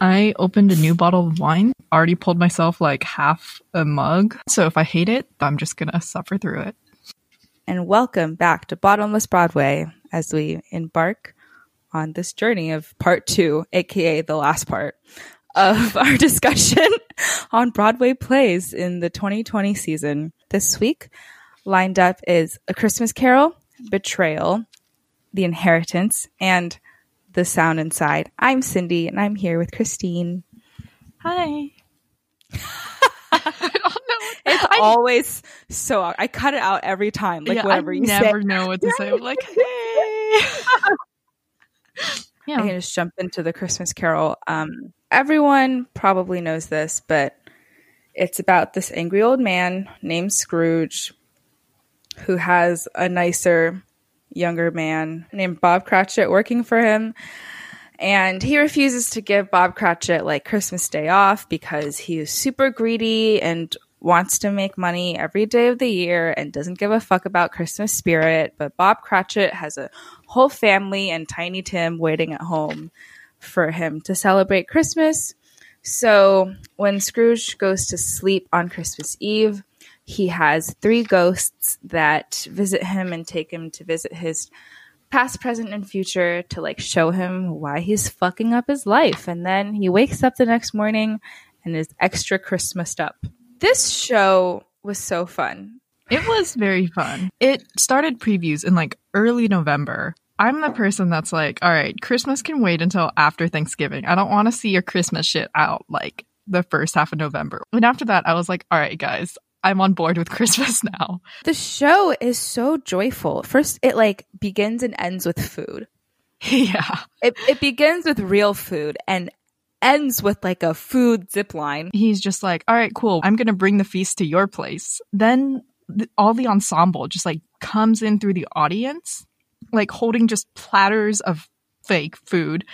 I opened a new bottle of wine, already pulled myself like half a mug. So if I hate it, I'm just going to suffer through it. And welcome back to Bottomless Broadway as we embark on this journey of part two, aka the last part of our discussion on Broadway plays in the 2020 season. This week lined up is A Christmas Carol, Betrayal, The Inheritance, and The Sound Inside. I'm Cindy, and I'm here with Christine. Hi. I don't know. It's always so awkward. I cut it out every time. Like, yeah, whatever you say. I never know what to say. I'm like, hey. Yeah. I can just jump into The Christmas Carol. Everyone probably knows this, but it's about this angry old man named Scrooge who has a nicer, younger man named Bob Cratchit working for him. And he refuses to give Bob Cratchit like Christmas Day off because he is super greedy and wants to make money every day of the year and doesn't give a fuck about Christmas spirit. But Bob Cratchit has a whole family and Tiny Tim waiting at home for him to celebrate Christmas. So when Scrooge goes to sleep on Christmas Eve, he has three ghosts that visit him and take him to visit his past, present, and future to like show him why he's fucking up his life. And then he wakes up the next morning and is extra Christmased up. This show was so fun. It was very fun. It started previews in like early November. I'm the person that's like, all right, Christmas can wait until after Thanksgiving. I don't want to see your Christmas shit out like the first half of November. And after that, I was like, all right, guys, I'm on board with Christmas now. The show is so joyful. First, it like begins and ends with food. Yeah. It begins with real food and ends with like a food zip line. He's just like, all right, cool. I'm going to bring the feast to your place. Then all the ensemble just like comes in through the audience, like holding just platters of fake food,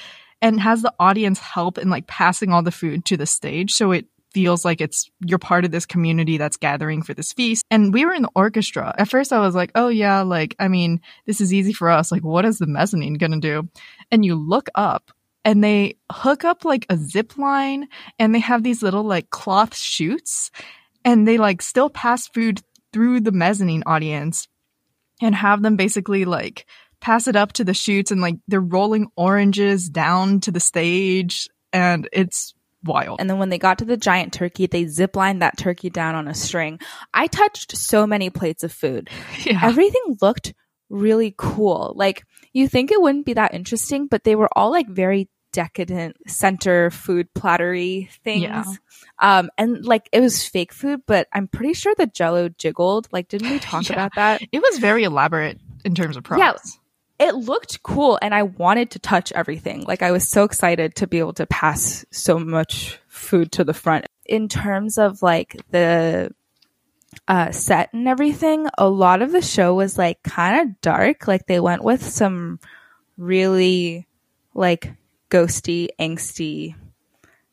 and has the audience help in like passing all the food to the stage. So it feels like you're part of this community that's gathering for this feast. And we were in the orchestra. At first I was like, oh yeah, like, I mean, this is easy for us. Like, what is the mezzanine gonna do? And you look up and they hook up like a zip line and they have these little like cloth chutes and they like still pass food through the mezzanine audience and have them basically like pass it up to the chutes and like they're rolling oranges down to the stage, and it's wild. And then when they got to the giant turkey, they ziplined that turkey down on a string. I touched so many plates of food. Yeah. Everything looked really cool. Like, you think it wouldn't be that interesting, but they were all like very decadent center food plattery things. Yeah. And like it was fake food, but I'm pretty sure the Jell-O jiggled. Like, didn't we talk about that? It was very elaborate in terms of props. Yeah. It looked cool, and I wanted to touch everything. Like, I was so excited to be able to pass so much food to the front. In terms of, like, the set and everything, a lot of the show was, like, kind of dark. Like, they went with some really, like, ghosty, angsty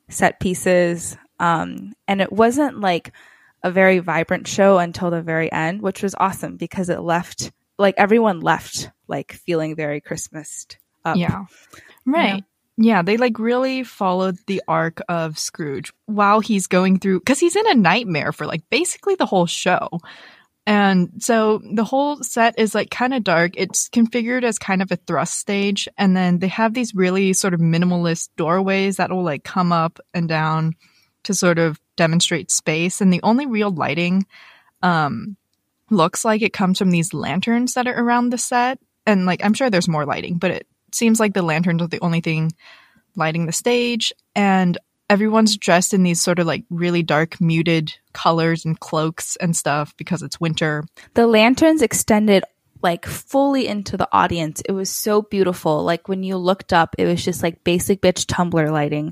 set pieces. And it wasn't, like, a very vibrant show until the very end, which was awesome because it left... like everyone left like feeling very Christmased up. Yeah. Right. You know? Yeah. They like really followed the arc of Scrooge while he's going through, because he's in a nightmare for like basically the whole show. And so the whole set is like kind of dark. It's configured as kind of a thrust stage. And then they have these really sort of minimalist doorways that will like come up and down to sort of demonstrate space. And the only real lighting, looks like it comes from these lanterns that are around the set. And like, I'm sure there's more lighting, but it seems like the lanterns are the only thing lighting the stage. And everyone's dressed in these sort of like really dark muted colors and cloaks and stuff because it's winter. The lanterns extended like fully into the audience. It was so beautiful. Like, when you looked up, it was just like basic bitch Tumblr lighting.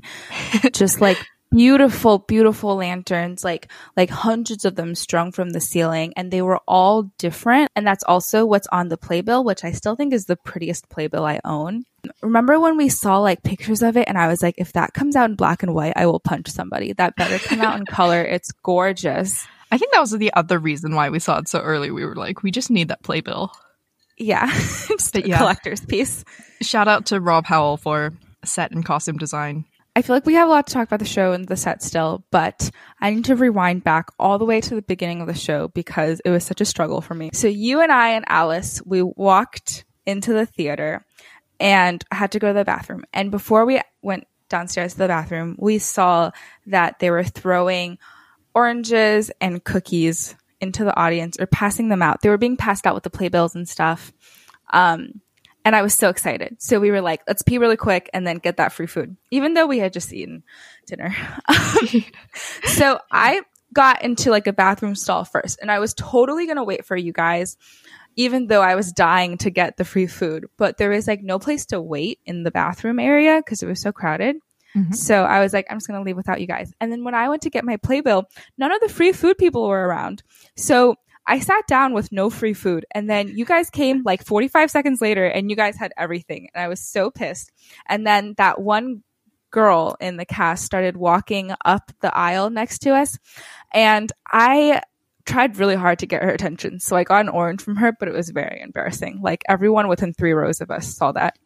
Just like beautiful, beautiful lanterns, like hundreds of them strung from the ceiling, and they were all different. And that's also what's on the playbill, which I still think is the prettiest playbill I own. Remember when we saw like pictures of it and I was like, if that comes out in black and white, I will punch somebody. That better come out in color. It's gorgeous. I think that was the other reason why we saw it so early. We were like, we just need that playbill. Yeah. Just a collector's piece. Shout out to Rob Howell for set and costume design. I I feel like we have a lot to talk about the show and the set still, but I need to rewind back all the way to the beginning of the show because it was such a struggle for me. So you and I and Alice, we walked into the theater and had to go to the bathroom. And before we went downstairs to the bathroom, we saw that they were throwing oranges and cookies into the audience or passing them out. They were being passed out with the playbills and stuff. And I was so excited. So we were like, let's pee really quick and then get that free food, even though we had just eaten dinner. So I got into like a bathroom stall first, and I was totally going to wait for you guys, even though I was dying to get the free food. But there was like no place to wait in the bathroom area because it was so crowded. Mm-hmm. So I was like, I'm just going to leave without you guys. And then when I went to get my playbill, none of the free food people were around. So I sat down with no free food, and then you guys came like 45 seconds later and you guys had everything. And I was so pissed. And then that one girl in the cast started walking up the aisle next to us, and I tried really hard to get her attention. So I got an orange from her, but it was very embarrassing. Like everyone within 3 rows of us saw that.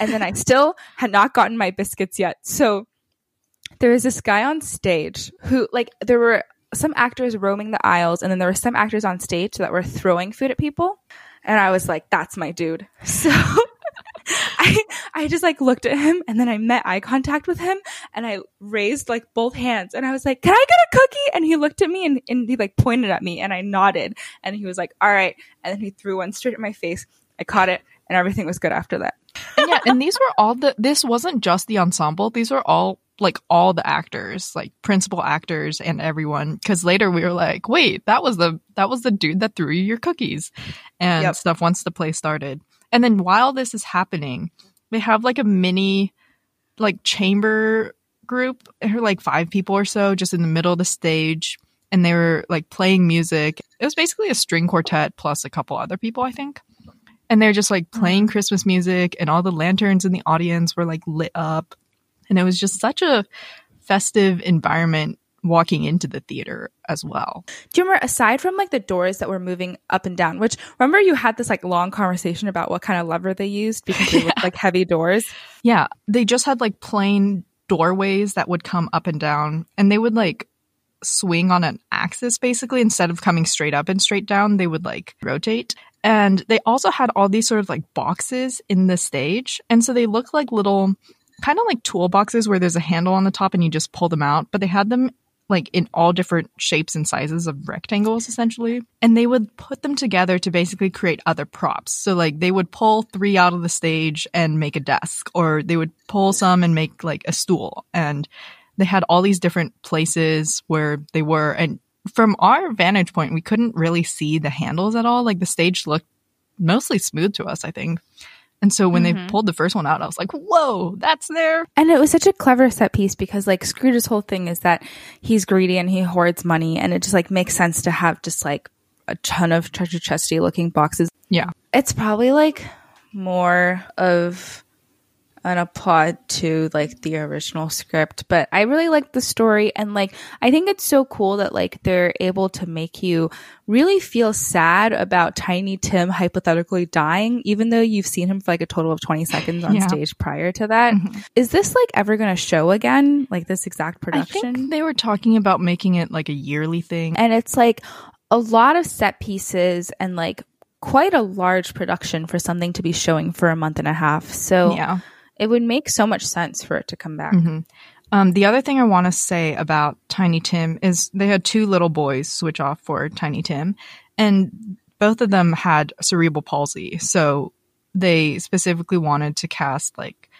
And then I still had not gotten my biscuits yet. So there was this guy on stage who like there were some actors roaming the aisles, and then there were some actors on stage that were throwing food at people, and I was like, that's my dude. So I just like looked at him, and then I met eye contact with him, and I raised like both hands, and I was like, can I get a cookie? And he looked at me and he like pointed at me, and I nodded, and he was like, all right. And then he threw one straight at my face. I caught it, and everything was good after that. And yeah, and these were all this wasn't just the ensemble, these were all the actors, like principal actors and everyone. Because later we were like, wait, that was the dude that threw you your cookies and stuff once the play started. And then while this is happening, they have like a mini like chamber group, or like 5 people or so just in the middle of the stage. And they were like playing music. It was basically a string quartet plus a couple other people, I think. And they're just like playing Christmas music, and all the lanterns in the audience were like lit up. And it was just such a festive environment walking into the theater as well. Do you remember, aside from like the doors that were moving up and down, which remember you had this like long conversation about what kind of lever they used because they looked like heavy doors? Yeah. They just had like plain doorways that would come up and down, and they would like swing on an axis basically. Instead of coming straight up and straight down, they would like rotate. And they also had all these sort of like boxes in the stage. And so they looked like little kind of like toolboxes where there's a handle on the top and you just pull them out. But they had them like in all different shapes and sizes of rectangles, essentially. And they would put them together to basically create other props. So like they would pull 3 out of the stage and make a desk, or they would pull some and make like a stool. And they had all these different places where they were. And from our vantage point, we couldn't really see the handles at all. Like the stage looked mostly smooth to us, I think. And so when they pulled the first one out, I was like, whoa, that's there. And it was such a clever set piece because like Scrooge's whole thing is that he's greedy and he hoards money. And it just like makes sense to have just like a ton of treasure chesty looking boxes. Yeah. It's probably like more of an applaud to like the original script. But I really like the story. And like, I think it's so cool that like they're able to make you really feel sad about Tiny Tim hypothetically dying, even though you've seen him for like a total of 20 seconds on stage prior to that. Mm-hmm. Is this like ever going to show again? Like this exact production? I think they were talking about making it like a yearly thing. And it's like a lot of set pieces and like quite a large production for something to be showing for a month and a half. So yeah. It would make so much sense for it to come back. Mm-hmm. The other thing I want to say about Tiny Tim is they had 2 little boys switch off for Tiny Tim, and both of them had cerebral palsy. So they specifically wanted to cast like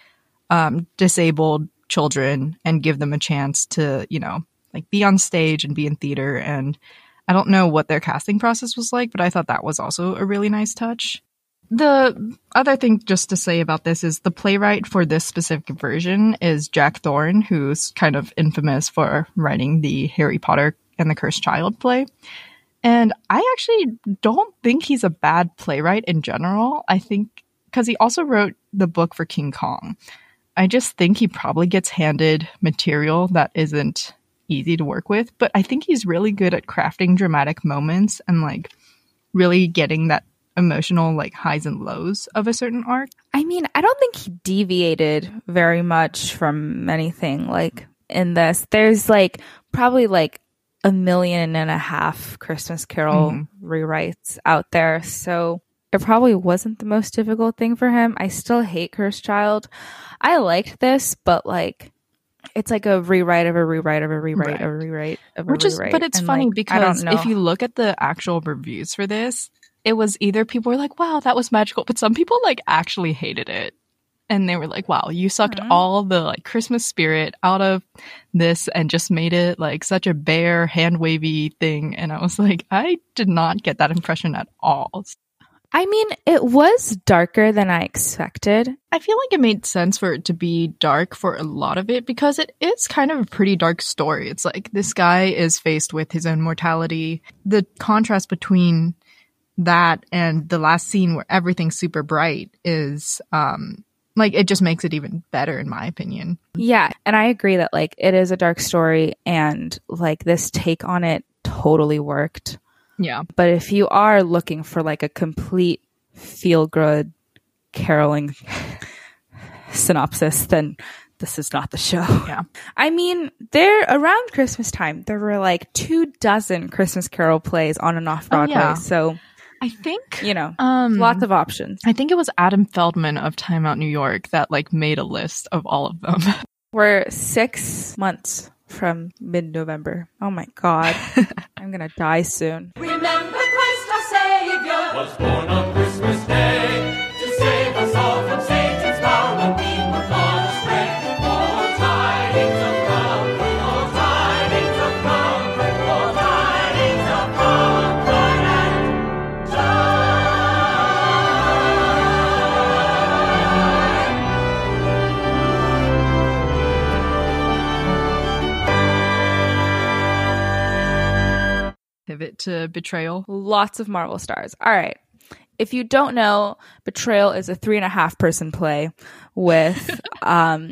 disabled children and give them a chance to, you know, like be on stage and be in theater. And I don't know what their casting process was like, but I thought that was also a really nice touch. The other thing just to say about this is the playwright for this specific version is Jack Thorne, who's kind of infamous for writing the Harry Potter and the Cursed Child play. And I actually don't think he's a bad playwright in general. I think because he also wrote the book for King Kong. I just think he probably gets handed material that isn't easy to work with. But I think he's really good at crafting dramatic moments and like really getting that emotional like highs and lows of a certain arc. I mean, I don't think he deviated very much from anything like in this. There's like probably like 1.5 million Christmas Carol rewrites out there. So it probably wasn't the most difficult thing for him. I still hate Cursed Child. I liked this, but like it's like a rewrite of a rewrite of a rewrite of a rewrite of a rewrite. But it's funny because if you look at the actual reviews for this, it was either people were like, wow, that was magical, but some people like actually hated it. And they were like, wow, you sucked all the like Christmas spirit out of this and just made it like such a bare, hand-wavy thing. And I was like, I did not get that impression at all. I mean, it was darker than I expected. I feel like it made sense for it to be dark for a lot of it because it is kind of a pretty dark story. It's like this guy is faced with his own mortality. The contrast between that and the last scene where everything's super bright is... like, it just makes it even better, in my opinion. Yeah, and I agree that, like, it is a dark story, and, like, this take on it totally worked. Yeah. But if you are looking for, like, a complete feel-good caroling synopsis, then this is not the show. Yeah. I mean, there, around Christmas time, there were, like, 24 Christmas Carol plays on and off Broadway, so... I think, you know, lots of options. I think it was Adam Feldman of Time Out New York that like made a list of all of them. We're 6 months from mid-November. Oh my God. I'm going to die soon. Remember Christ our Savior was born on Christmas Day to save us all from Satan's power and being with all the strength. All tidings of comfort, all tidings of comfort, all tidings of comfort. Pivot to Betrayal. Lots of Marvel stars. All right. If you don't know, Betrayal is a 3.5 person play with, I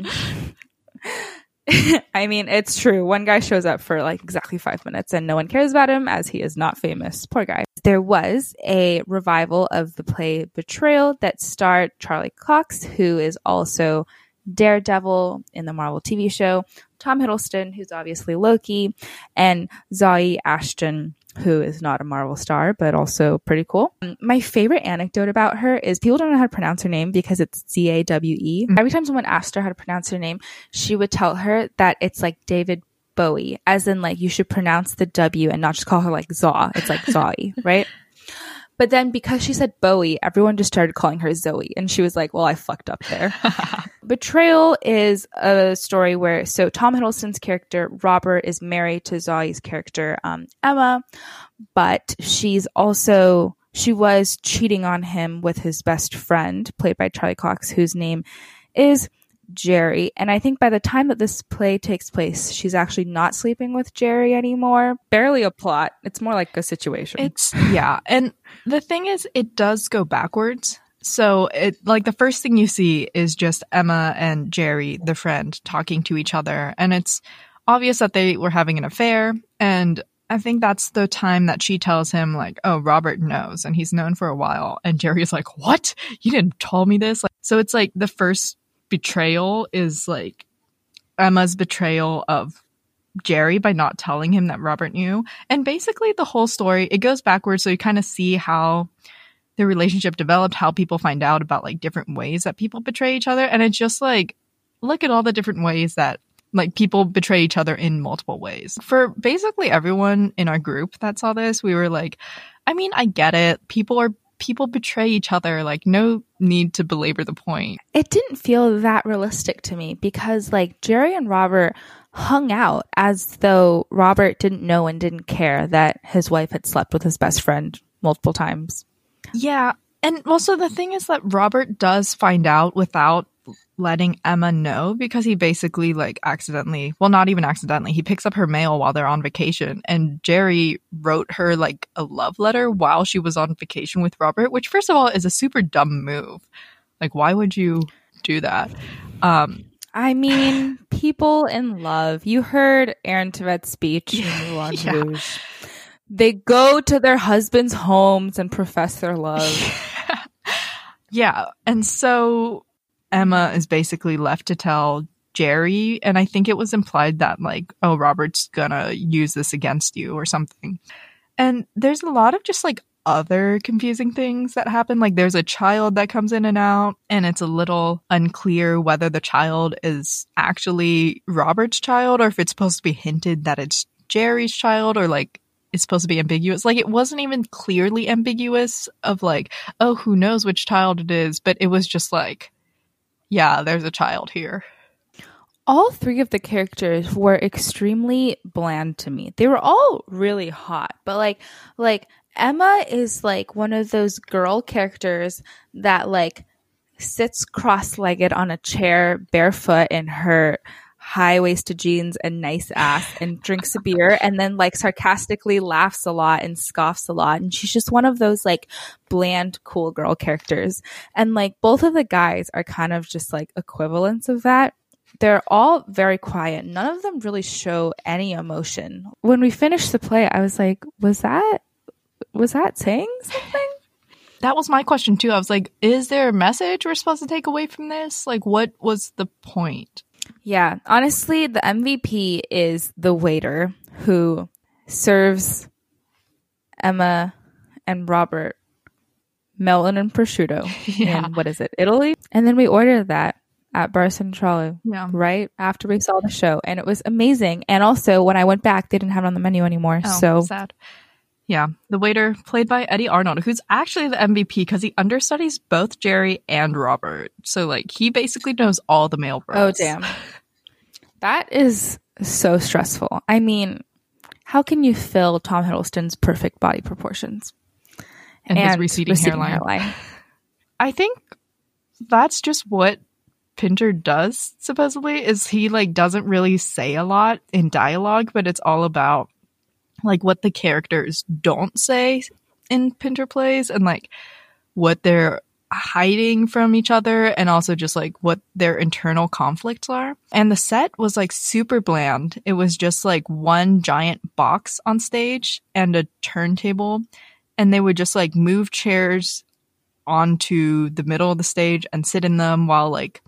mean, it's true. One guy shows up for like exactly 5 minutes and no one cares about him as he is not famous. Poor guy. There was a revival of the play Betrayal that starred Charlie Cox, who is also Daredevil in the Marvel TV show, Tom Hiddleston, who's obviously Loki, and Zawe Ashton, who is not a Marvel star, but also pretty cool. My favorite anecdote about her is people don't know how to pronounce her name because it's Zawe. Every time someone asked her how to pronounce her name, she would tell her that it's like David Bowie, as in like you should pronounce the W and not just call her like Zaw. It's like Zawe, right? But then because she said Bowie, everyone just started calling her Zoe. And she was like, well, I fucked up there. Betrayal is a story where, so Tom Hiddleston's character, Robert, is married to Zawe's character, Emma. But she was cheating on him with his best friend, played by Charlie Cox, whose name is Jerry. And I think by the time that this play takes place, she's actually not sleeping with Jerry anymore. Barely a plot. It's more like a situation. And the thing is, it does go backwards. So it like the first thing you see is just Emma and Jerry, the friend, talking to each other. And it's obvious that they were having an affair. And I think that's the time that she tells him, like, oh, Robert knows. And he's known for a while. And Jerry's like, what? You didn't tell me this? Like, so it's like the first betrayal is like Emma's betrayal of Jerry by not telling him that Robert knew. And basically the whole story, it goes backwards. So you kind of see how the relationship developed, how people find out about like different ways that people betray each other. And it's just like, look at all the different ways that like people betray each other in multiple ways. For basically everyone in our group that saw this, we were like, I mean, I get it. People betray each other, like no need to belabor the point. It didn't feel that realistic to me because like Jerry and Robert hung out as though Robert didn't know and didn't care that his wife had slept with his best friend multiple times. Yeah. And also the thing is that Robert does find out without letting Emma know because he basically like accidentally, well, not even accidentally, he picks up her mail while they're on vacation, and Jerry wrote her like a love letter while she was on vacation with Robert, which first of all is a super dumb move. Like, why would you do that? I mean, people in love. You heard Aaron Tveit speech in Moulin Rouge. They go to their husbands' homes and profess their love. Yeah. And so Emma is basically left to tell Jerry. And I think it was implied that, like, oh, Robert's gonna use this against you or something. And there's a lot of just, like, other confusing things that happen. Like, there's a child that comes in and out, and it's a little unclear whether the child is actually Robert's child or if it's supposed to be hinted that it's Jerry's child, or, like, it's supposed to be ambiguous. Like, it wasn't even clearly ambiguous of, like, oh, who knows which child it is, but it was just like, yeah, there's a child here. All three of the characters were extremely bland to me. They were all really hot, but like Emma is like one of those girl characters that, like, sits cross-legged on a chair barefoot in her high-waisted jeans and nice ass and drinks a beer and then, like, sarcastically laughs a lot and scoffs a lot. And she's just one of those, like, bland cool girl characters. And, like, both of the guys are kind of just, like, equivalents of that. They're all very quiet. None of them really show any emotion. When we finished the play, I was like, was that saying something? That was my question too. I was like, is there a message we're supposed to take away from this? Like, what was the point? Yeah. Honestly, the MVP is the waiter who serves Emma and Robert melon and prosciutto in, what is it, Italy? And then we ordered that at Bar Centrale right after we saw the show. And it was amazing. And also, when I went back, they didn't have it on the menu anymore. Oh, so sad. Yeah, the waiter, played by Eddie Arnold, who's actually the MVP because he understudies both Jerry and Robert. So, like, he basically knows all the male roles. Oh, damn. That is so stressful. I mean, how can you fill Tom Hiddleston's perfect body proportions? And his receding hairline. I think that's just what Pinter does, supposedly, is he, like, doesn't really say a lot in dialogue, but it's all about, like, what the characters don't say in Pinter plays and, like, what they're hiding from each other and also just, like, what their internal conflicts are. And the set was, like, super bland. It was just, like, one giant box on stage and a turntable. And they would just, like, move chairs onto the middle of the stage and sit in them while, like,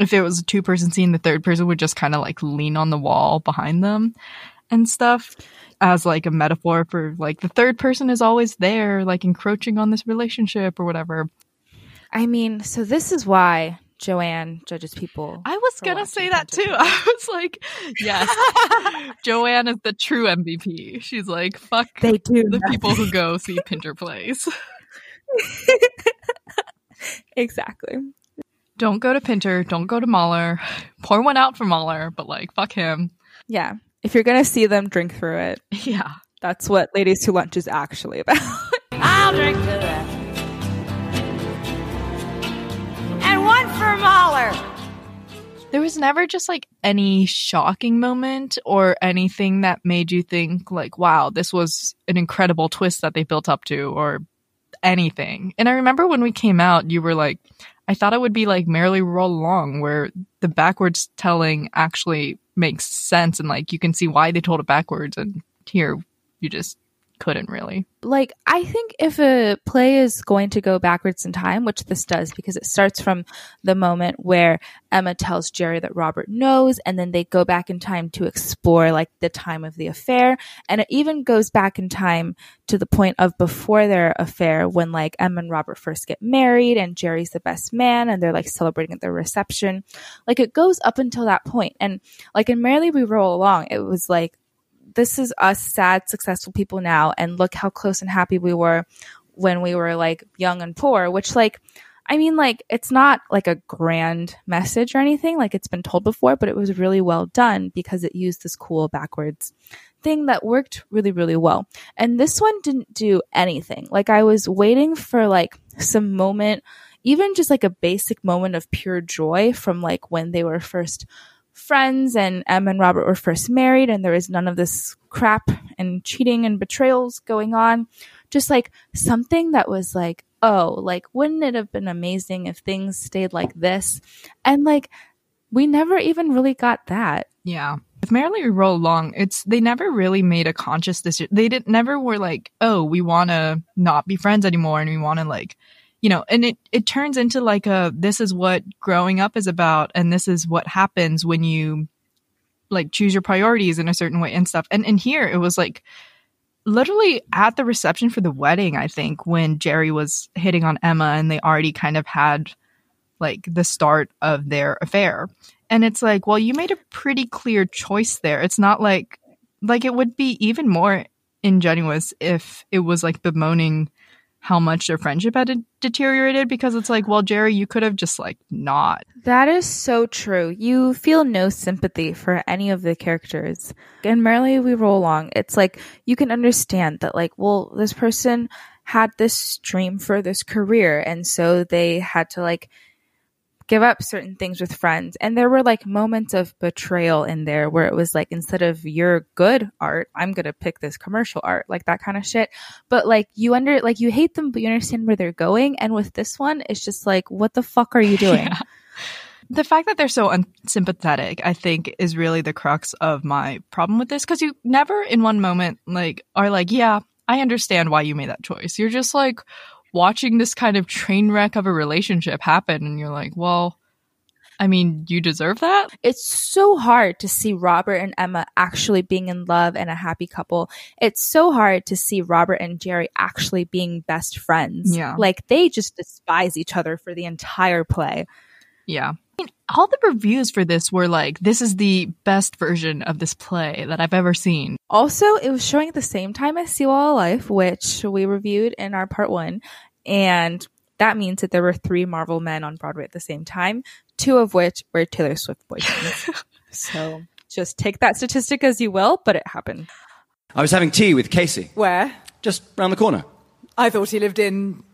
if it was a two-person scene, the third person would just kind of, like, lean on the wall behind them and stuff, as, like, a metaphor for, like, the third person is always there, like, encroaching on this relationship or whatever. I mean, so this is why Joanne judges people. I was gonna say that too. I was like, yes, Joanne is the true MVP. She's like, fuck the people who go see Pinter plays. Exactly. Don't go to Pinter. Don't go to Mahler. Pour one out for Mahler, but, like, fuck him. Yeah. If you're going to see them, drink through it. Yeah. That's what Ladies Who Lunch is actually about. I'll drink through it. And one for Mahler. There was never just, like, any shocking moment or anything that made you think, like, wow, this was an incredible twist that they built up to or anything. And I remember when we came out, you were like, I thought it would be like Merrily We Roll Along, where the backwards telling actually makes sense and, like, you can see why they told it backwards, and here you just couldn't really. Like, I think if a play is going to go backwards in time, which this does because it starts from the moment where Emma tells Jerry that Robert knows, and then they go back in time to explore, like, the time of the affair, and it even goes back in time to the point of before their affair, when, like, Emma and Robert first get married and Jerry's the best man and they're, like, celebrating at their reception. Like, it goes up until that point. And, like, in Merrily We Roll Along, it was like, this is us sad, successful people now, and look how close and happy we were when we were, like, young and poor, which, like, I mean, like, it's not, like, a grand message or anything, like, it's been told before, but it was really well done because it used this cool backwards thing that worked really, really well. And this one didn't do anything. Like, I was waiting for, like, some moment, even just, like, a basic moment of pure joy from, like, when they were first friends and Em and Robert were first married and there was none of this crap and cheating and betrayals going on. Just, like, something that was like, oh, like, wouldn't it have been amazing if things stayed like this? And, like, we never even really got that. Yeah. with Merrily We Roll Along, they never really made a conscious decision. They never were like, oh, we want to not be friends anymore, and we want to like, you know, and it turns into like this is what growing up is about, and this is what happens when you like choose your priorities in a certain way and stuff. And in here, it was like literally at the reception for the wedding, I think, when Jerry was hitting on Emma, and they already kind of had like the start of their affair. And it's like, well, you made a pretty clear choice there. It's not like it would be even more ingenuous if it was like bemoaning how much their friendship had deteriorated, because it's like, well, Jerry, you could have just like not. That is so true. You feel no sympathy for any of the characters. And Merrily We Roll Along, it's like you can understand that like, well, this person had this dream for this career, and so they had to like give up certain things with friends. And there were like moments of betrayal in there where it was like, instead of your good art, I'm going to pick this commercial art, like that kind of shit. But like you hate them, but you understand where they're going. And with this one, it's just like, what the fuck are you doing? Yeah. The fact that they're so unsympathetic, I think, is really the crux of my problem with this. Cause you never in one moment like are like, yeah, I understand why you made that choice. You're just like watching this kind of train wreck of a relationship happen, and you're like, well, I mean, you deserve that. It's so hard to see Robert and Emma actually being in love and a happy couple. It's so hard to see Robert and Jerry actually being best friends. Yeah. Like, they just despise each other for the entire play. Yeah. I mean, all the reviews for this were like, this is the best version of this play that I've ever seen. Also, it was showing at the same time as See Wall of Life, which we reviewed in our part one. And that means that there were 3 Marvel men on Broadway at the same time, 2 of which were Taylor Swift boyfriends. So just take that statistic as you will, but it happened. I was having tea with Casey. Where? Just round the corner. I thought he lived in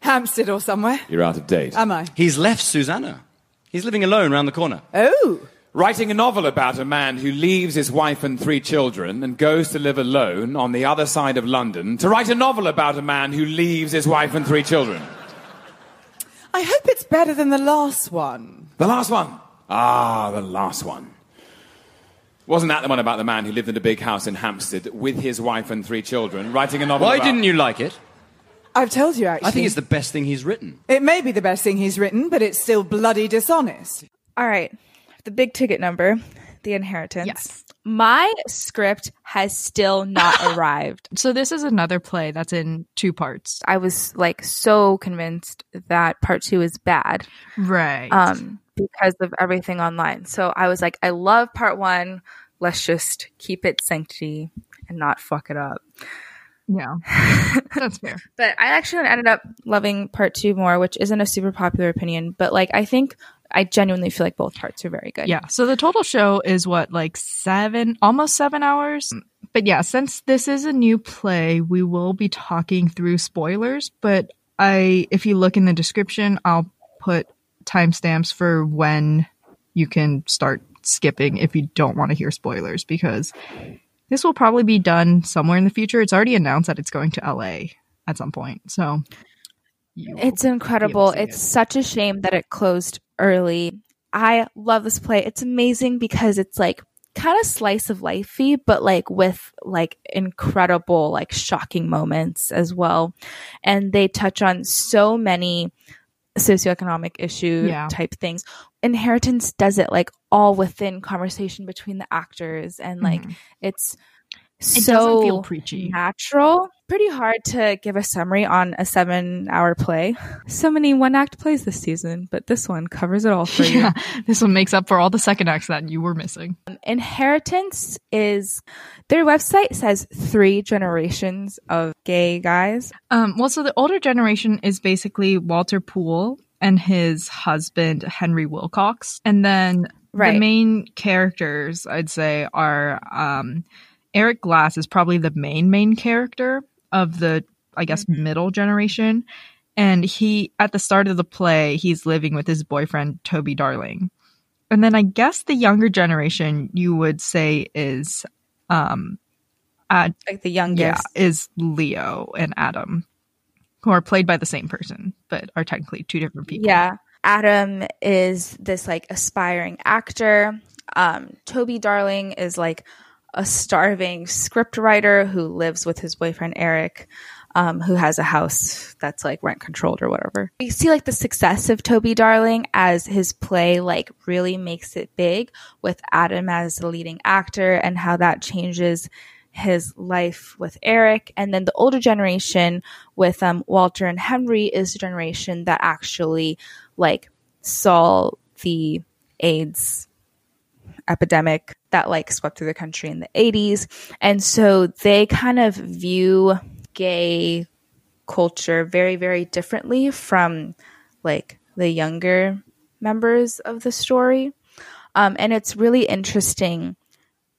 Hampstead or somewhere. You're out of date. Am I? He's left Susanna. He's living alone around the corner. Oh. Writing a novel about a man who leaves his wife and 3 children and goes to live alone on the other side of London to write a novel about a man who leaves his wife and 3 children. I hope it's better than the last one. The last one? Ah, the last one. Wasn't that the one about the man who lived in a big house in Hampstead with his wife and 3 children, writing a novel about... Why didn't you like it? I've told you, actually. I think it's the best thing he's written. It may be the best thing he's written, but it's still bloody dishonest. All right. The big ticket number, The Inheritance. Yes. My script has still not arrived. So this is another play that's in 2 parts. I was like so convinced that part 2 is bad. Right. Because of everything online. So I was like, I love part 1. Let's just keep it sanctity and not fuck it up. Yeah, that's fair. But I actually ended up loving part 2 more, which isn't a super popular opinion. But like, I think I genuinely feel like both parts are very good. Yeah. So the total show is what, like 7, almost 7 hours. But yeah, since this is a new play, we will be talking through spoilers. But if you look in the description, I'll put timestamps for when you can start skipping if you don't want to hear spoilers, because this will probably be done somewhere in the future. It's already announced that it's going to LA at some point. So it's incredible. It's such a shame that it closed early. I love this play. It's amazing because it's like kind of slice of lifey, but like with like incredible, like shocking moments as well. And they touch on so many socioeconomic issue type things. Inheritance does it like all within conversation between the actors, and like it doesn't feel preachy. Natural. Pretty hard to give a summary on a 7-hour play. So many one-act plays this season, but this one covers it all for you. This one makes up for all the second acts that you were missing. Inheritance is... Their website says 3 generations of gay guys. Well, so the older generation is basically Walter Poole and his husband, Henry Wilcox. And then the main characters, I'd say, are... Eric Glass is probably the main character of the, I guess, middle generation. And he, at the start of the play, he's living with his boyfriend, Toby Darling. And then I guess the younger generation, you would say, is... like the youngest. Yeah, is Leo and Adam, who are played by the same person, but are technically 2 different people. Yeah. Adam is this, like, aspiring actor. Toby Darling is like a starving scriptwriter who lives with his boyfriend Eric, who has a house that's like rent controlled or whatever. We see like the success of Toby Darling as his play like really makes it big with Adam as the leading actor and how that changes his life with Eric. And then the older generation with Walter and Henry is the generation that actually like saw the AIDS epidemic that like swept through the country in the 80s. And so they kind of view gay culture very, very differently from like the younger members of the story. And it's really interesting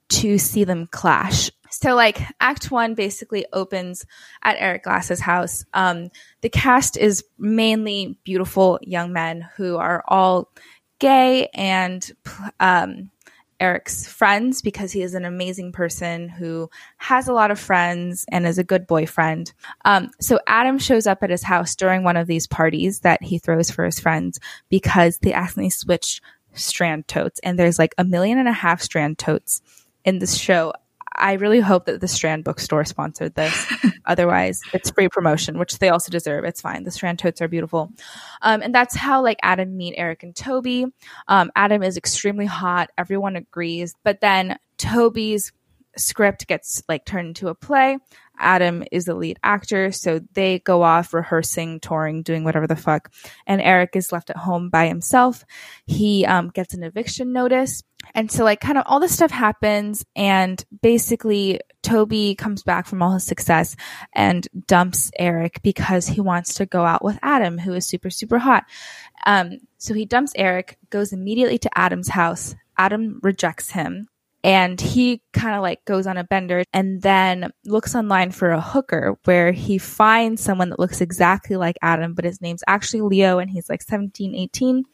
to see them clash. So like Act One basically opens at Eric Glass's house. The cast is mainly beautiful young men who are all gay and Eric's friends, because he is an amazing person who has a lot of friends and is a good boyfriend. So Adam shows up at his house during one of these parties that he throws for his friends because they accidentally switched Strand totes. And there's like 1.5 million Strand totes in this show. I really hope that the Strand Bookstore sponsored this. Otherwise, it's free promotion, which they also deserve. It's fine. The Strand totes are beautiful. And that's how like Adam meet Eric and Toby. Adam is extremely hot. Everyone agrees. But then Toby's script gets like turned into a play. Adam is the lead actor. So they go off rehearsing, touring, doing whatever the fuck. And Eric is left at home by himself. He gets an eviction notice. And so like kind of all this stuff happens. And basically Toby comes back from all his success and dumps Eric because he wants to go out with Adam, who is super, super hot. So he dumps Eric, goes immediately to Adam's house. Adam rejects him. And he kind of like goes on a bender and then looks online for a hooker, where he finds someone that looks exactly like Adam, but his name's actually Leo and he's like 17, 18,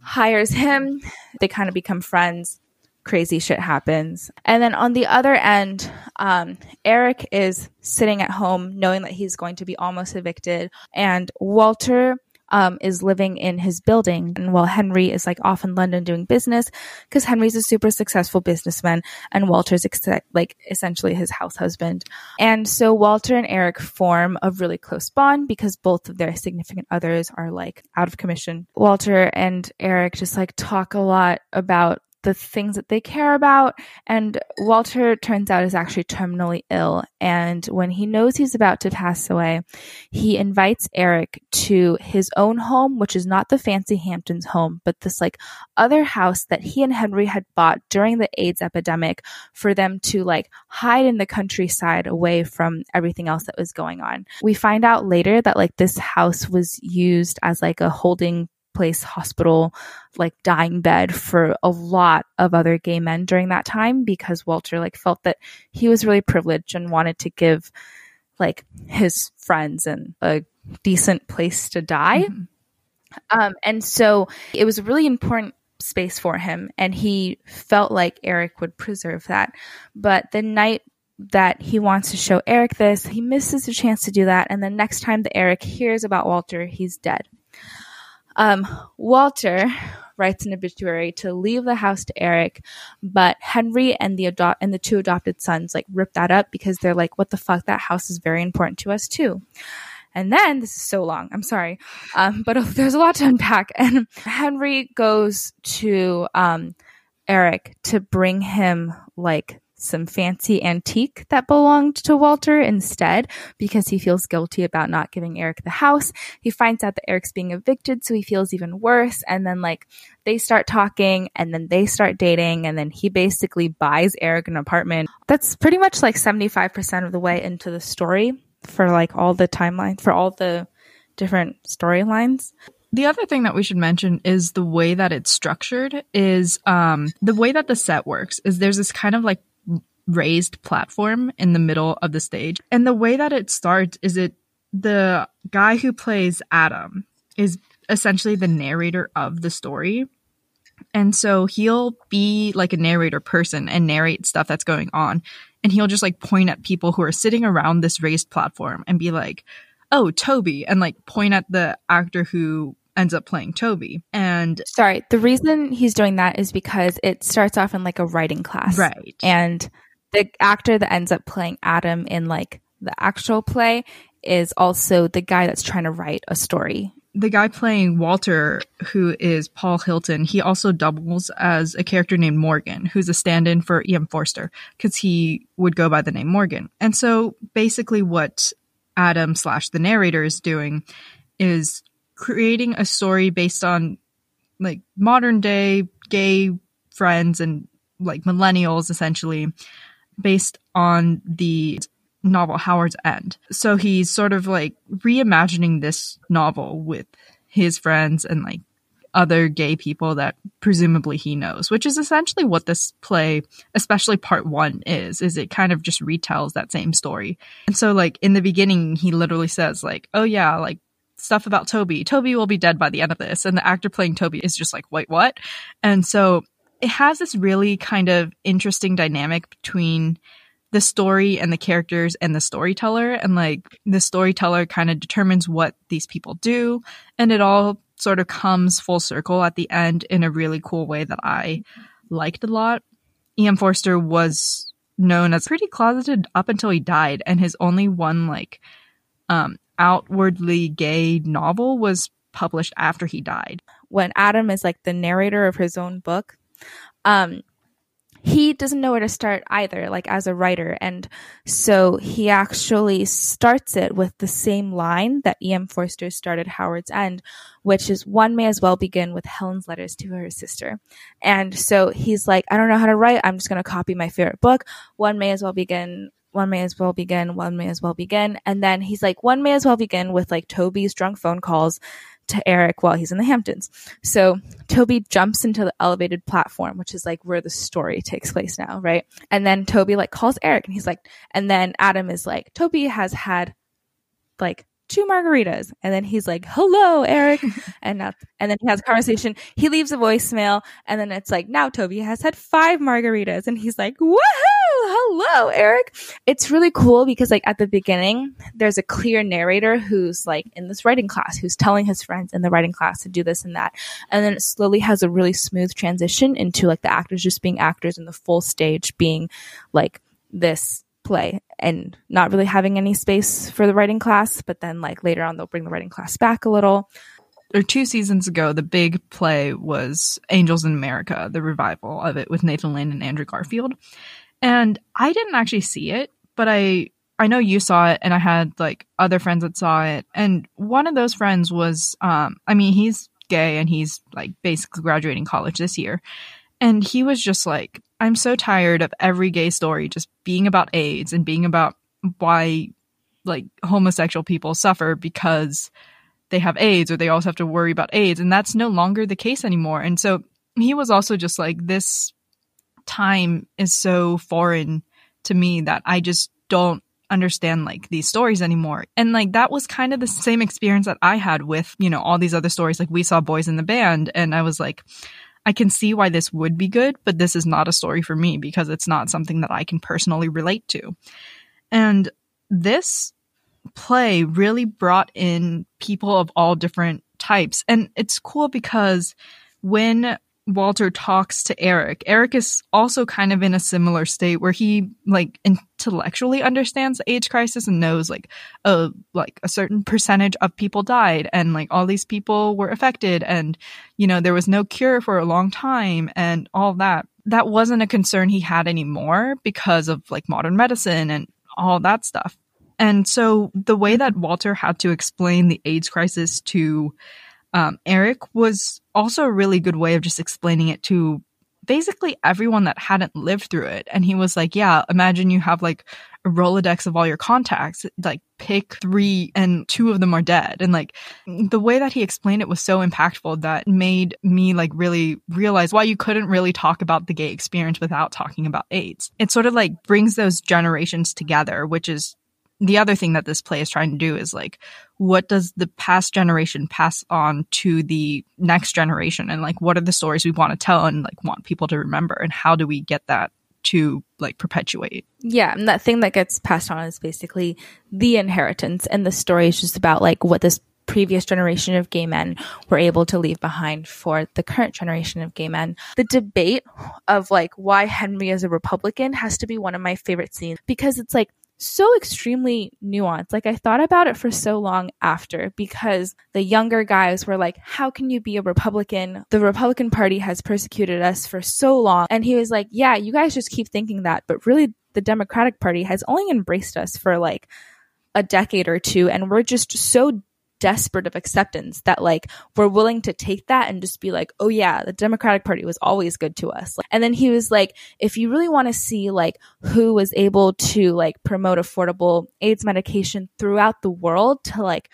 hires him. They kind of become friends. Crazy shit happens. And then on the other end, Eric is sitting at home knowing that he's going to be almost evicted. And Walter is living in his building, and while Henry is like off in London doing business, because Henry's a super successful businessman and Walter's essentially his house husband. And so Walter and Eric form a really close bond because both of their significant others are like out of commission. Walter and Eric just like talk a lot about the things that they care about. And Walter, turns out, is actually terminally ill. And when he knows he's about to pass away, he invites Eric to his own home, which is not the fancy Hamptons home, but this like other house that he and Henry had bought during the AIDS epidemic for them to like hide in the countryside away from everything else that was going on. We find out later that like this house was used as like a holding place, hospital, like dying bed for a lot of other gay men during that time, because Walter like felt that he was really privileged and wanted to give like his friends and a decent place to die. And so it was a really important space for him, and he felt like Eric would preserve that. But the night that he wants to show Eric this, he misses a chance to do that, and the next time that Eric hears about Walter, he's dead. Walter writes an obituary to leave the house to Eric, but Henry and the two adopted sons like rip that up because they're like, what the fuck? That house is very important to us too. And then, this is so long, I'm sorry. But there's a lot to unpack. And Henry goes to, Eric to bring him like some fancy antique that belonged to Walter instead, because he feels guilty about not giving Eric the house. He finds out that Eric's being evicted, so he feels even worse. And then like they start talking, and then they start dating, and then he basically buys Eric an apartment. That's pretty much like 75% of the way into the story for like all the timeline, for all the different storylines. The other thing that we should mention is the way that it's structured is the way that the set works is there's this kind of like raised platform in the middle of the stage. And the way that it starts is the guy who plays Adam is essentially the narrator of the story. And so he'll be like a narrator person and narrate stuff that's going on. And he'll just like point at people who are sitting around this raised platform and be like, oh, Toby, and like point at the actor who ends up playing Toby. And sorry, the reason he's doing that is because it starts off in like a writing class. Right. And the actor that ends up playing Adam in like the actual play is also the guy that's trying to write a story. The guy playing Walter, who is Paul Hilton, he also doubles as a character named Morgan, who's a stand-in for E.M. Forster, because he would go by the name Morgan. And so basically what Adam / the narrator is doing is creating a story based on like modern day gay friends and like millennials, essentially, based on the novel Howard's End. So he's sort of like reimagining this novel with his friends and like other gay people that presumably he knows, which is essentially what this play, especially part 1, is it kind of just retells that same story. And so like in the beginning, he literally says like, oh yeah, like stuff about Toby. Toby will be dead by the end of this. And the actor playing Toby is just like, wait, what? And so it has this really kind of interesting dynamic between the story and the characters and the storyteller, and like the storyteller kind of determines what these people do, and it all sort of comes full circle at the end in a really cool way that I liked a lot. E.M. Forster was known as pretty closeted up until he died, and his only one like outwardly gay novel was published after he died. When Adam is like the narrator of his own book, he doesn't know where to start either, like as a writer. And so he actually starts it with the same line that E.M. Forster started Howard's End, which is, one may as well begin with Helen's letters to her sister. And so he's like, I don't know how to write. I'm just going to copy my favorite book. One may as well begin. One may as well begin. One may as well begin. And then he's like, one may as well begin with like Toby's drunk phone calls to Eric while he's in the Hamptons. So Toby jumps into the elevated platform, which is like where the story takes place now, right? And then Toby like calls Eric, and he's like, and then Adam is like, Toby has had like 2 margaritas. And then he's like, hello, Eric. And then he has a conversation. He leaves a voicemail, and then it's like, now Toby has had 5 margaritas. And he's like, woohoo, hello, Eric. It's really cool because like at the beginning, there's a clear narrator who's like in this writing class, who's telling his friends in the writing class to do this and that. And then it slowly has a really smooth transition into like the actors just being actors and the full stage being like this play and not really having any space for the writing class. But then like later on, they'll bring the writing class back a little. Or 2 seasons ago, the big play was Angels in America, the revival of it with Nathan Lane and Andrew Garfield. And I didn't actually see it, but I know you saw it, and I had like other friends that saw it. And one of those friends was, I mean, he's gay and he's like basically graduating college this year. And he was just like, I'm so tired of every gay story just being about AIDS and being about why like homosexual people suffer because they have AIDS or they also have to worry about AIDS. And that's no longer the case anymore. And so he was also just like, this time is so foreign to me that I just don't understand like these stories anymore. And like that was kind of the same experience that I had with, you know, all these other stories. Like we saw Boys in the Band, and I was like, I can see why this would be good, but this is not a story for me because it's not something that I can personally relate to. And this play really brought in people of all different types. And it's cool because when Walter talks to Eric, Eric is also kind of in a similar state where he like intellectually understands the AIDS crisis and knows like, oh, like a certain percentage of people died and like all these people were affected and, you know, there was no cure for a long time and all that. That wasn't a concern he had anymore because of like modern medicine and all that stuff. And so the way that Walter had to explain the AIDS crisis to Eric was also a really good way of just explaining it to basically everyone that hadn't lived through it. And he was like, yeah, imagine you have like a Rolodex of all your contacts, like pick 3 and 2 of them are dead. And like the way that he explained it was so impactful that made me like really realize why you couldn't really talk about the gay experience without talking about AIDS. It sort of like brings those generations together, which is the other thing that this play is trying to do is like, what does the past generation pass on to the next generation? And like, what are the stories we want to tell and like want people to remember? And how do we get that to like perpetuate? Yeah. And that thing that gets passed on is basically the inheritance. And the story is just about like what this previous generation of gay men were able to leave behind for the current generation of gay men. The debate of like why Henry is a Republican has to be one of my favorite scenes because it's like so extremely nuanced. Like I thought about it for so long after because the younger guys were like, how can you be a Republican? The Republican Party has persecuted us for so long. And he was like, yeah, you guys just keep thinking that. But really the Democratic Party has only embraced us for like a decade or two. And we're just so desperate of acceptance that like we're willing to take that and just be like, oh yeah, the Democratic Party was always good to us. And then he was like, if you really want to see like who was able to like promote affordable AIDS medication throughout the world to like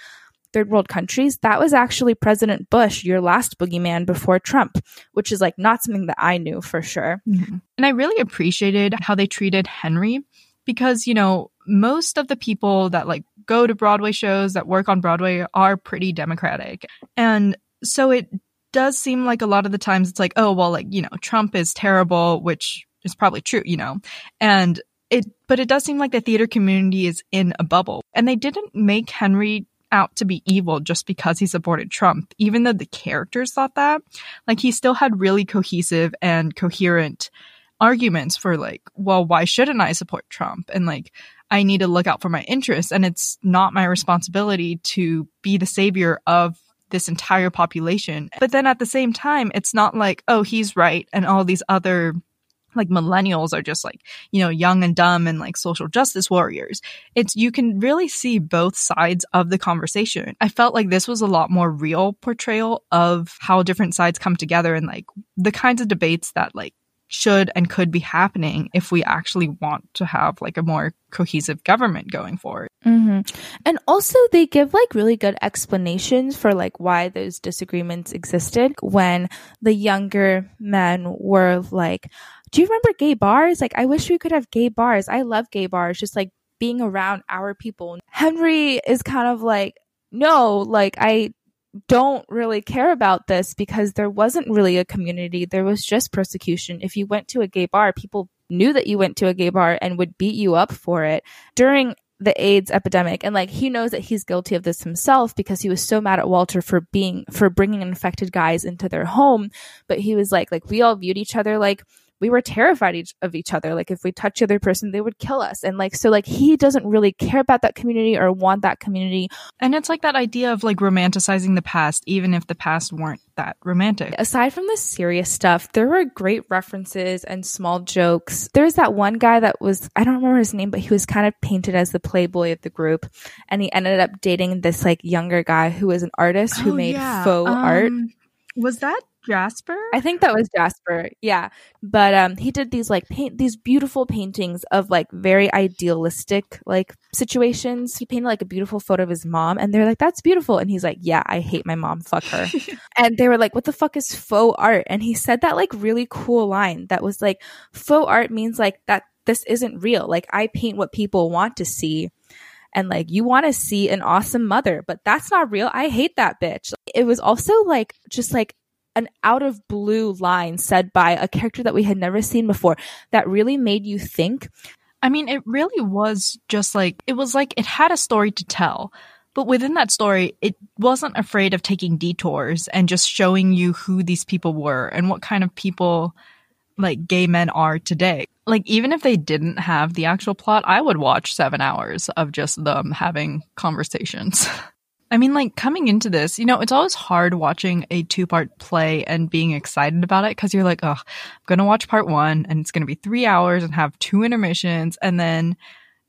third world countries, that was actually President Bush, your last boogeyman before Trump, which is like not something that I knew for sure. Mm-hmm. And I really appreciated how they treated Henry because, you know, most of the people that like go to Broadway shows, that work on Broadway, are pretty Democratic. And so it does seem like a lot of the times it's like, oh, well, like, you know, Trump is terrible, which is probably true, you know. And but it does seem like the theater community is in a bubble. And they didn't make Henry out to be evil just because he supported Trump, even though the characters thought that. Like, he still had really cohesive and coherent arguments for like, well, why shouldn't I support Trump? And like, I need to look out for my interests, and it's not my responsibility to be the savior of this entire population. But then at the same time, it's not like, oh, he's right, and all these other like millennials are just like, you know, young and dumb and like social justice warriors. It's, you can really see both sides of the conversation. I felt like this was a lot more real portrayal of how different sides come together and like the kinds of debates that like should and could be happening if we actually want to have like a more cohesive government going forward. Mm-hmm. And also they give like really good explanations for like why those disagreements existed when the younger men were like, do you remember gay bars? Like, I wish we could have gay bars. I love gay bars. Just like being around our people. Henry is kind of like, no, like I don't really care about this because there wasn't really a community. There was just persecution. If you went to a gay bar, people knew that you went to a gay bar and would beat you up for it during the AIDS epidemic. And like, he knows that he's guilty of this himself because he was so mad at Walter for bringing infected guys into their home. But he was like, we all viewed each other like we were terrified of each other. Like, if we touch the other person, they would kill us. And like, so like, he doesn't really care about that community or want that community. And it's like that idea of like romanticizing the past, even if the past weren't that romantic. Aside from the serious stuff, there were great references and small jokes. There's that one guy that was, I don't remember his name, but he was kind of painted as the playboy of the group. And he ended up dating this like younger guy who was an artist who made faux art. Was that Jasper? I think that was Jasper. Yeah. But he did these like these beautiful paintings of like very idealistic like situations. He painted like a beautiful photo of his mom and they're like, that's beautiful. And he's like, yeah, I hate my mom. Fuck her. And they were like, what the fuck is faux art? And he said that like really cool line that was like, faux art means like that this isn't real. Like, I paint what people want to see. And like, you want to see an awesome mother, but that's not real. I hate that bitch. It was also like, just like an out of blue line said by a character that we had never seen before that really made you think. I mean, it really was just like, it was like it had a story to tell, but within that story, it wasn't afraid of taking detours and just showing you who these people were and what kind of people like gay men are today. Like, even if they didn't have the actual plot, I would watch 7 hours of just them having conversations. I mean, like, coming into this, you know, it's always hard watching a 2-part play and being excited about it because you're like, oh, I'm going to watch part one and it's going to be 3 hours and have 2 intermissions. And then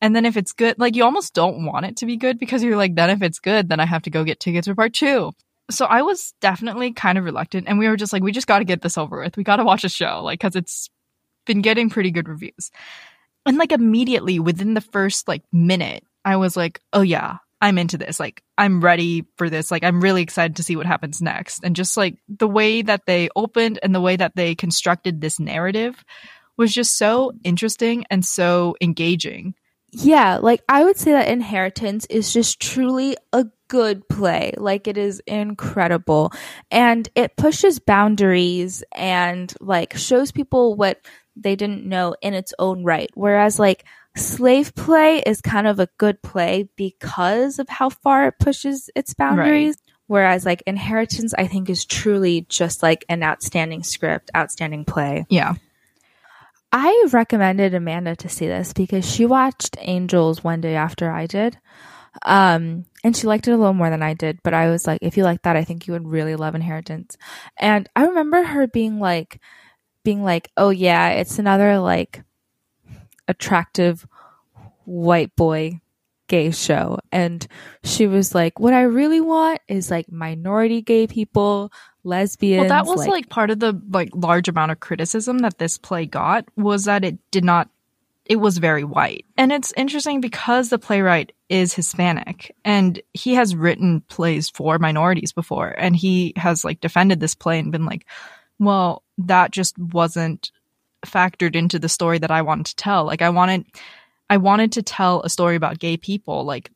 if it's good, like, you almost don't want it to be good because you're like, then if it's good, then I have to go get tickets for part two. So I was definitely kind of reluctant. And we were just like, we just got to get this over with. We got to watch a show, like, because it's been getting pretty good reviews. And like, immediately within the first like minute, I was like, oh, yeah, I'm into this. Like, I'm ready for this. Like, I'm really excited to see what happens next. And just like the way that they opened and the way that they constructed this narrative was just so interesting and so engaging. Yeah, like, I would say that Inheritance is just truly a good play. Like, it is incredible. And it pushes boundaries and like shows people what they didn't know in its own right. Whereas like Slave Play is kind of a good play because of how far it pushes its boundaries. Right. Whereas like Inheritance, I think, is truly just like an outstanding script, outstanding play. Yeah. I recommended Amanda to see this because she watched Angels one day after I did. And she liked it a little more than I did. But I was like, if you like that, I think you would really love Inheritance. And I remember her being like, oh, yeah, it's another like attractive white boy gay show. And she was like, what I really want is like minority gay people, lesbians. Well, that was like part of the like large amount of criticism that this play got, was that it was very white. And it's interesting because the playwright is Hispanic and he has written plays for minorities before, and he has like defended this play and been like, well, that just wasn't factored into the story that I wanted to tell. Like I wanted to tell a story about gay people, like,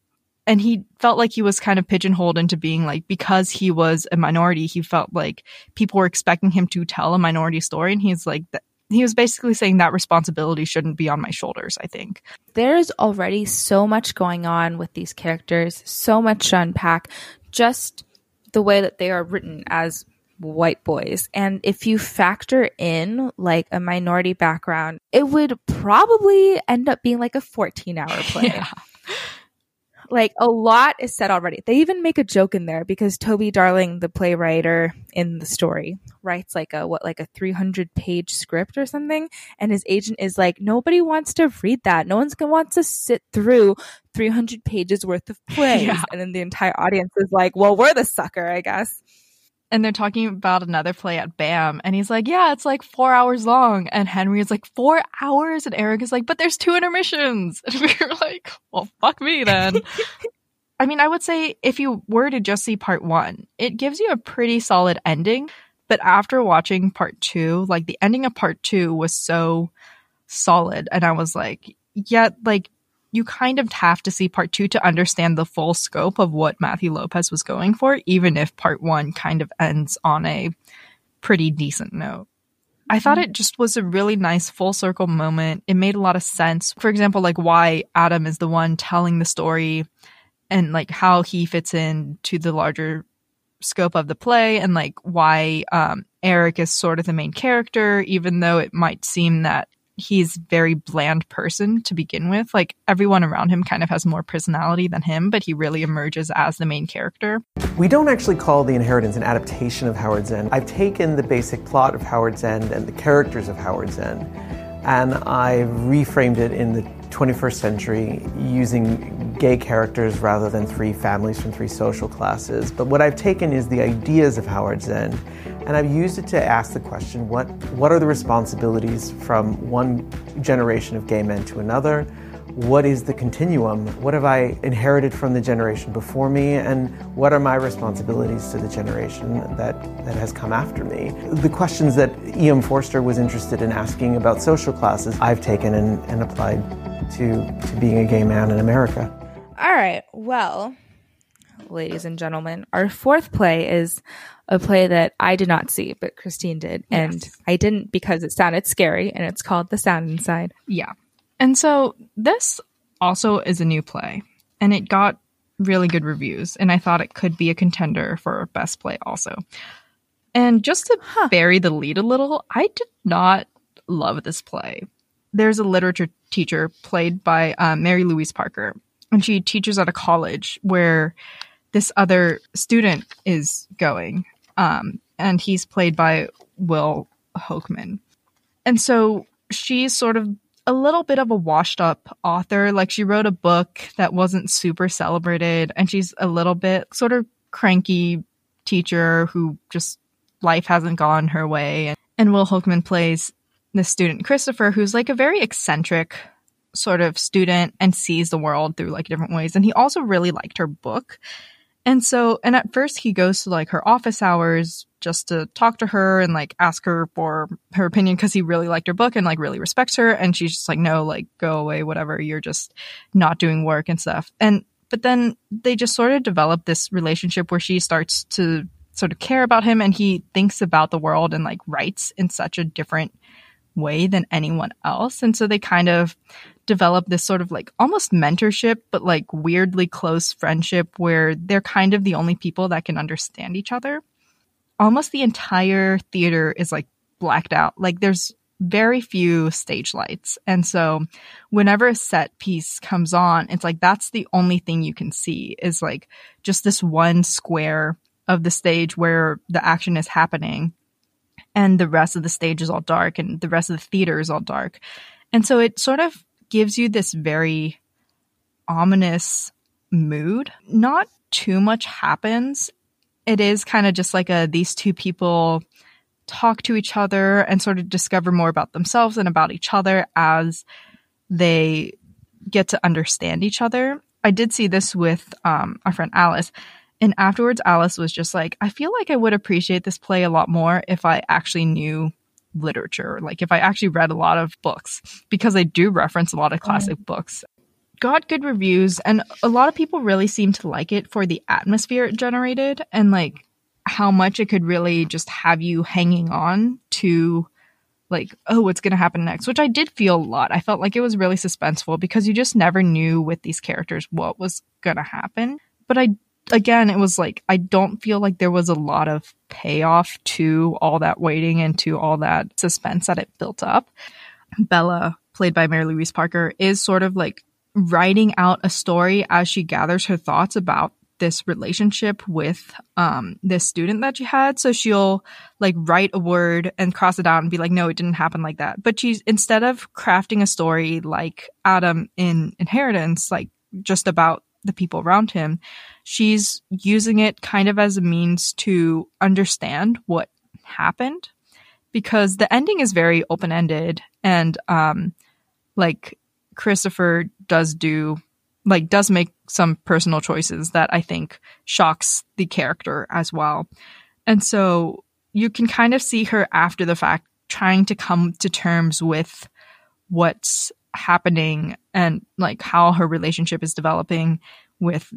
and he felt like he was kind of pigeonholed into being like, because he was a minority, he felt like people were expecting him to tell a minority story. And he's like, he was basically saying that responsibility shouldn't be on my shoulders, I think. There's already so much going on with these characters, so much to unpack, just the way that they are written as white boys. And if you factor in like a minority background, it would probably end up being like a 14-hour play. Yeah. Like a lot is said already. They even make a joke in there because Toby Darling, the playwright in the story, writes like a 300-page script or something, and his agent is like, nobody wants to read that. No one's gonna want to sit through 300 pages worth of plays. Yeah. And then the entire audience is like, well, we're the sucker, I guess. And they're talking about another play at BAM. And he's like, yeah, it's like 4 hours long. And Henry is like, 4 hours? And Eric is like, but there's two intermissions. And we were like, well, fuck me then. I mean, I would say if you were to just see part one, it gives you a pretty solid ending. But after watching part two, like the ending of part two was so solid. And I was like, yeah, like you kind of have to see part two to understand the full scope of what Matthew Lopez was going for, even if part one kind of ends on a pretty decent note. Mm-hmm. I thought it just was a really nice full circle moment. It made a lot of sense. For example, like why Adam is the one telling the story and like how he fits into the larger scope of the play, and like why Eric is sort of the main character, even though it might seem that he's a very bland person to begin with. Like everyone around him kind of has more personality than him, but he really emerges as the main character. We don't actually call The Inheritance an adaptation of Howard's End. I've taken the basic plot of Howard's End and the characters of Howard's End, and I've reframed it in the 21st century using gay characters rather than three families from three social classes. But what I've taken is the ideas of Howard's End, and I've used it to ask the question, what are the responsibilities from one generation of gay men to another? What is the continuum? What have I inherited from the generation before me? And what are my responsibilities to the generation that has come after me? The questions that E.M. Forster was interested in asking about social classes, I've taken and applied to being a gay man in America. All right. Well, ladies and gentlemen, our fourth play is a play that I did not see, but Christine did. Yes. And I didn't because it sounded scary, and it's called The Sound Inside. Yeah. And so this also is a new play, and it got really good reviews, and I thought it could be a contender for best play also. And just to bury the lead a little, I did not love this play. There's a literature teacher played by Mary Louise Parker, and she teaches at a college where this other student is going, and he's played by Will Hochman. And so she's sort of a little bit of a washed up author. Like she wrote a book that wasn't super celebrated, and she's a little bit sort of cranky teacher who just life hasn't gone her way. And Will Hochman plays this student, Christopher, who's like a very eccentric sort of student and sees the world through like different ways. And he also really liked her book. And so, and at first he goes to like her office hours just to talk to her and like ask her for her opinion because he really liked her book and like really respects her. And she's just like, no, like go away, whatever. You're just not doing work and stuff. But then they just sort of develop this relationship where she starts to sort of care about him, and he thinks about the world and like writes in such a different way than anyone else. And so they kind of develop this sort of like almost mentorship, but like weirdly close friendship where they're kind of the only people that can understand each other. Almost the entire theater is like blacked out. Like there's very few stage lights. And so whenever a set piece comes on, it's like that's the only thing you can see is like just this one square of the stage where the action is happening. And the rest of the stage is all dark and the rest of the theater is all dark. And so it sort of gives you this very ominous mood. Not too much happens. It is kind of just like these two people talk to each other and sort of discover more about themselves and about each other as they get to understand each other. I did see this with our friend Alice, and afterwards Alice was just like, I feel like I would appreciate this play a lot more if I actually knew literature, like if I actually read a lot of books, because I do reference a lot of classic books. Got good reviews, and a lot of people really seemed to like it for the atmosphere it generated and like how much it could really just have you hanging on to like, oh, what's going to happen next, which I did feel a lot. I felt like it was really suspenseful because you just never knew with these characters what was going to happen. But again, it was like, I don't feel like there was a lot of payoff to all that waiting and to all that suspense that it built up. Bella, played by Mary Louise Parker, is sort of like writing out a story as she gathers her thoughts about this relationship with this student that she had. So she'll like write a word and cross it out and be like, no, it didn't happen like that. But she's, instead of crafting a story like Adam in Inheritance, like just about the people around him, she's using it kind of as a means to understand what happened, because the ending is very open-ended. And like Christopher does make some personal choices that I think shocks the character as well. And so you can kind of see her after the fact trying to come to terms with what's happening and like how her relationship is developing with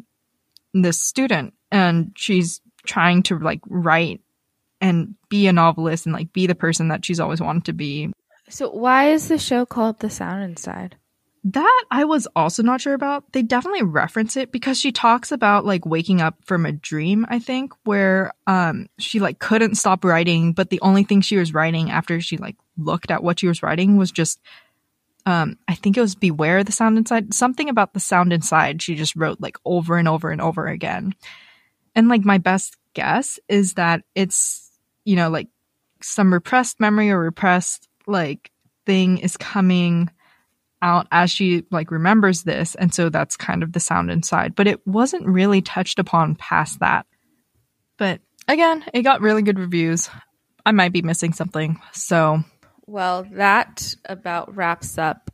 this student. And she's trying to like write and be a novelist and like be the person that she's always wanted to be. So why is the show called The Sound Inside? That I was also not sure about. They definitely reference it because she talks about like waking up from a dream, I think, where she like couldn't stop writing, but the only thing she was writing after she like looked at what she was writing was just I think it was Beware the Sound Inside, something about the sound inside. She just wrote like over and over and over again. And like my best guess is that it's, you know, like some repressed memory or repressed like thing is coming out as she like remembers this, and so that's kind of the sound inside. But it wasn't really touched upon past that. But again, it got really good reviews. I might be missing something. So, well, that about wraps up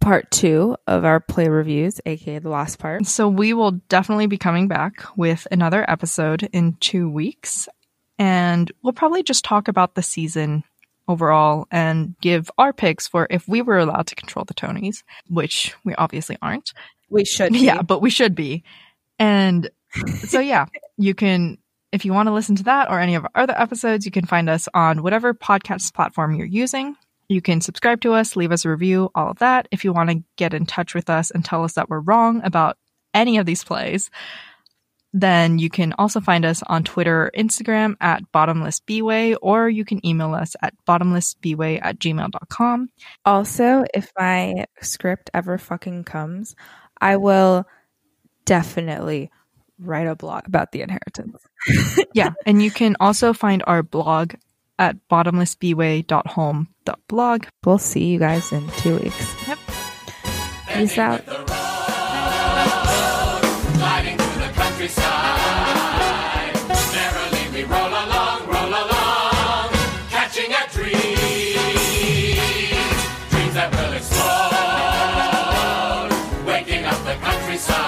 part 2 of our play reviews, aka the last part. So we will definitely be coming back with another episode in 2 weeks, and we'll probably just talk about the season overall and give our picks for if we were allowed to control the Tonys, which we obviously aren't. We should be. Yeah, but we should be. And so, yeah, you can, if you want to listen to that or any of our other episodes, you can find us on whatever podcast platform you're using. You can subscribe to us, leave us a review, all of that. If you want to get in touch with us and tell us that we're wrong about any of these plays, then you can also find us on Twitter or Instagram at BottomlessBway, or you can email us at BottomlessBway@gmail.com. Also, if my script ever fucking comes, I will definitely write a blog about The Inheritance. Yeah, and you can also find our blog at bottomlessbway.home.blog. We'll see you guys in 2 weeks. Yep. Peace out. Countryside. Merrily we roll along, catching at dreams that will explode, waking up the countryside.